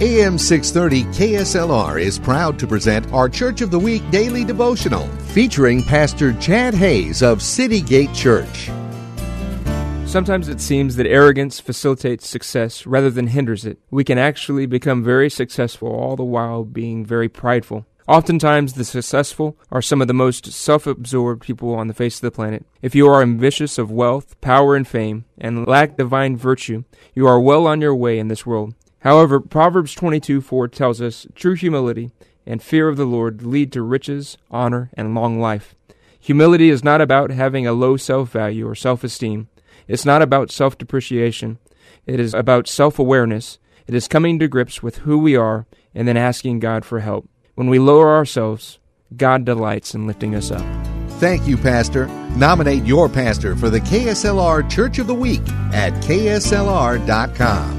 AM 630 KSLR is proud to present our Church of the Week Daily Devotional featuring Pastor Chad Hayes of City Gate Church. Sometimes it seems that arrogance facilitates success rather than hinders it. We can actually become very successful all the while being very prideful. Oftentimes, the successful are some of the most self-absorbed people on the face of the planet. If you are ambitious of wealth, power, and fame, and lack divine virtue, you are well on your way in this world. However, Proverbs 22:4 tells us true humility and fear of the Lord lead to riches, honor, and long life. Humility is not about having a low self-value or self-esteem. It's not about self-depreciation. It is about self-awareness. It is coming to grips with who we are and then asking God for help. When we lower ourselves, God delights in lifting us up. Thank you, Pastor. Nominate your pastor for the KSLR Church of the Week at KSLR.com.